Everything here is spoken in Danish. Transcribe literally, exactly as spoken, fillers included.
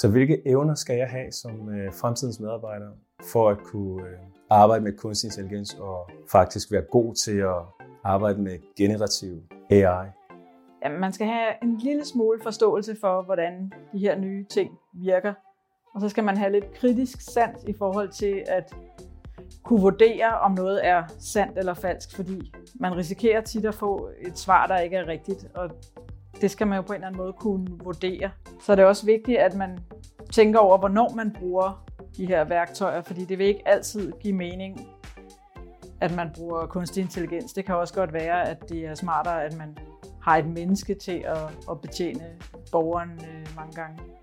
Så hvilke evner skal jeg have som øh, fremtidens medarbejder for at kunne øh, arbejde med kunstig intelligens og faktisk være god til at arbejde med generativ A I? Jamen, man skal have en lille smule forståelse for, hvordan de her nye ting virker. Og så skal man have lidt kritisk sans i forhold til at kunne vurdere, om noget er sandt eller falsk, fordi man risikerer tit at få et svar, der ikke er rigtigt, og det skal man jo på en eller anden måde kunne vurdere. Så er det også vigtigt, at man tænker over, hvornår man bruger de her værktøjer, fordi det vil ikke altid give mening, at man bruger kunstig intelligens. Det kan også godt være, at det er smartere, at man har et menneske til at betjene borgeren mange gange.